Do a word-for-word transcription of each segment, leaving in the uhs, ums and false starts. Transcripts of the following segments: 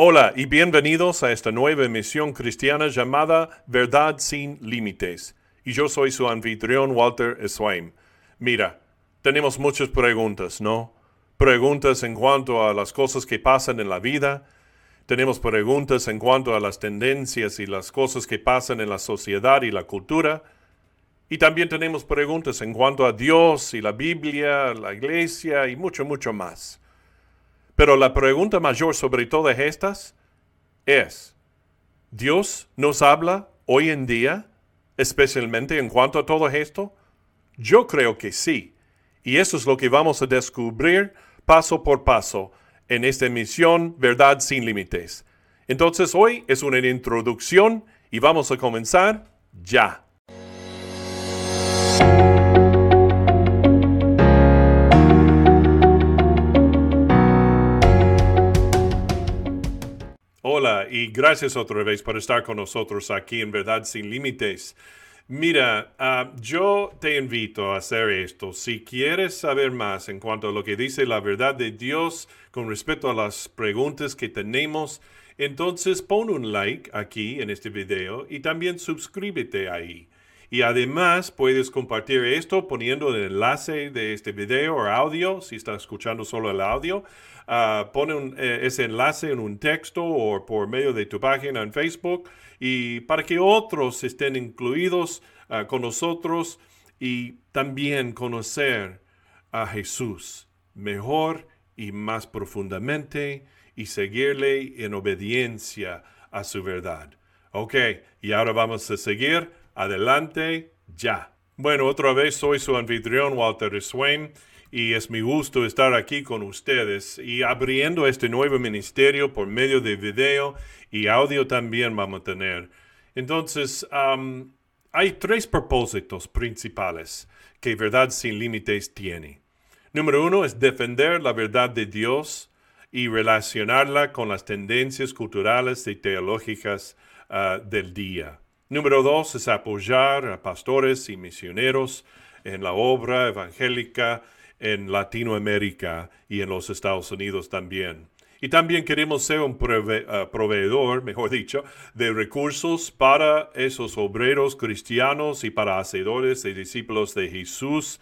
Hola y bienvenidos a esta nueva emisión cristiana llamada Verdad Sin Límites. Y yo soy su anfitrión, Walter Swain. Mira, tenemos muchas preguntas, ¿no? Preguntas en cuanto a las cosas que pasan en la vida. Tenemos preguntas en cuanto a las tendencias y las cosas que pasan en la sociedad y la cultura. Y también tenemos preguntas en cuanto a Dios y la Biblia, la iglesia y mucho, mucho más. Pero la pregunta mayor sobre todas estas es, ¿Dios nos habla hoy en día, especialmente en cuanto a todo esto? Yo creo que sí, y eso es lo que vamos a descubrir paso por paso en esta emisión Verdad Sin Límites. Entonces hoy es una introducción y vamos a comenzar ya. Hola y gracias otra vez por estar con nosotros aquí en Verdad Sin Límites. Mira, uh, yo te invito a hacer esto. Si quieres saber más en cuanto a lo que dice la verdad de Dios con respecto a las preguntas que tenemos, entonces pon un like aquí en este video y también suscríbete ahí. Y además puedes compartir esto poniendo el enlace de este video o audio, si estás escuchando solo el audio. Uh, pone un, eh, ese enlace en un texto o por medio de tu página en Facebook y para que otros estén incluidos uh, con nosotros y también conocer a Jesús mejor y más profundamente y seguirle en obediencia a su verdad. Ok, y ahora vamos a seguir. Adelante, ya. Bueno, otra vez soy su anfitrión, Walter Swain, y es mi gusto estar aquí con ustedes y abriendo este nuevo ministerio por medio de video y audio también vamos a tener. Entonces, um, hay tres propósitos principales que Verdad Sin Límites tiene. Número uno es defender la verdad de Dios y relacionarla con las tendencias culturales y teológicas uh, del día. Número dos es apoyar a pastores y misioneros en la obra evangélica en Latinoamérica y en los Estados Unidos también. Y también queremos ser un prove- uh, proveedor, mejor dicho, de recursos para esos obreros cristianos y para hacedores de discípulos de Jesús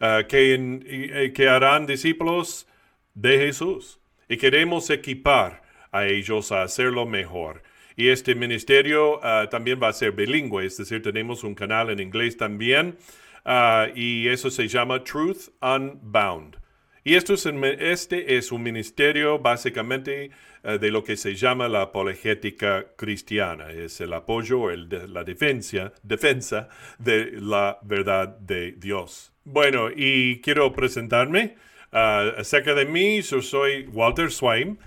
uh, que, en, y, que harán discípulos de Jesús. Y queremos equipar a ellos a hacerlo mejor. Y este ministerio uh, también va a ser bilingüe, es decir, tenemos un canal en inglés también, uh, y eso se llama Truth Unbound. Y esto es, este es un ministerio básicamente uh, de lo que se llama la apologética cristiana, es el apoyo o la defensa, defensa de la verdad de Dios. Bueno, y quiero presentarme uh, acerca de mí, yo soy Walter Swain.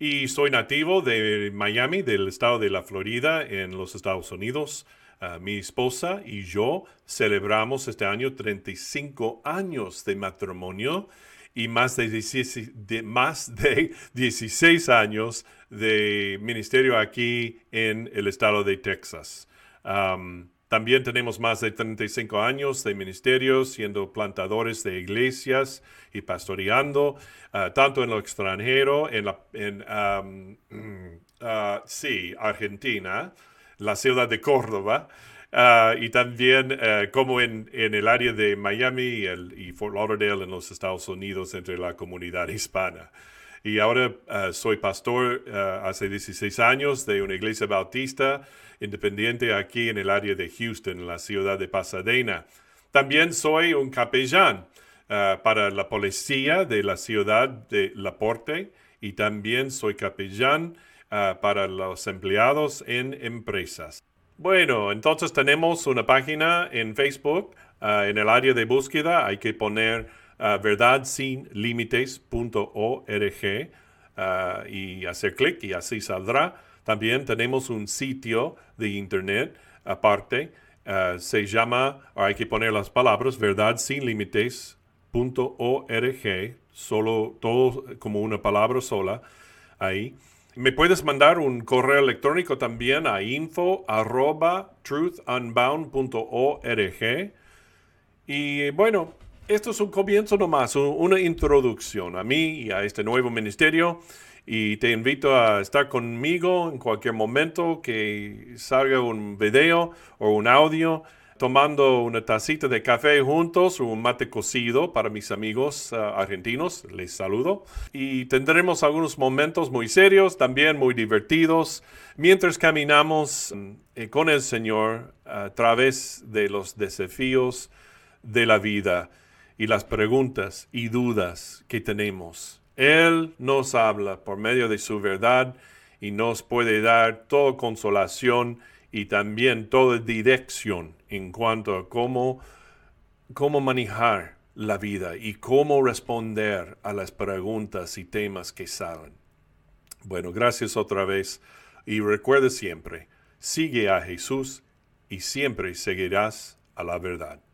Y soy nativo de Miami, del estado de la Florida, en los Estados Unidos. Uh, mi esposa y yo celebramos este año treinta y cinco años de matrimonio y más de dieciséis, de, más de dieciséis años de ministerio aquí en el estado de Texas. Um, También tenemos más de treinta y cinco años de ministerio, siendo plantadores de iglesias y pastoreando, uh, tanto en lo extranjero, en, la, en um, uh, sí, Argentina, la ciudad de Córdoba, uh, y también uh, como en, en el área de Miami y, el, y Fort Lauderdale en los Estados Unidos, entre la comunidad hispana. Y ahora uh, soy pastor uh, hace dieciséis años de una iglesia bautista independiente aquí en el área de Houston, en la ciudad de Pasadena. También soy un capellán uh, para la policía de la ciudad de Laporte y también soy capellán uh, para los empleados en empresas. Bueno, entonces tenemos una página en Facebook uh, en el área de búsqueda. Hay que poner Uh, verdad sin límites punto org uh, y hacer clic y así saldrá. También tenemos un sitio de internet aparte. Uh, se llama, hay que poner las palabras, verdad sin límites punto org. Solo, todo como una palabra sola ahí. Me puedes mandar un correo electrónico también a info arroba truth unbound punto org. Y bueno, esto es un comienzo nomás, una introducción a mí y a este nuevo ministerio. Y te invito a estar conmigo en cualquier momento que salga un video o un audio, tomando una tacita de café juntos o un mate cocido para mis amigos uh, argentinos. Les saludo. Y tendremos algunos momentos muy serios, también muy divertidos, mientras caminamos eh, con el Señor a través de los desafíos de la vida y las preguntas y dudas que tenemos. Él nos habla por medio de su verdad y nos puede dar toda consolación y también toda dirección en cuanto a cómo, cómo manejar la vida y cómo responder a las preguntas y temas que salen. Bueno, gracias otra vez y recuerda siempre, sigue a Jesús y siempre seguirás a la verdad.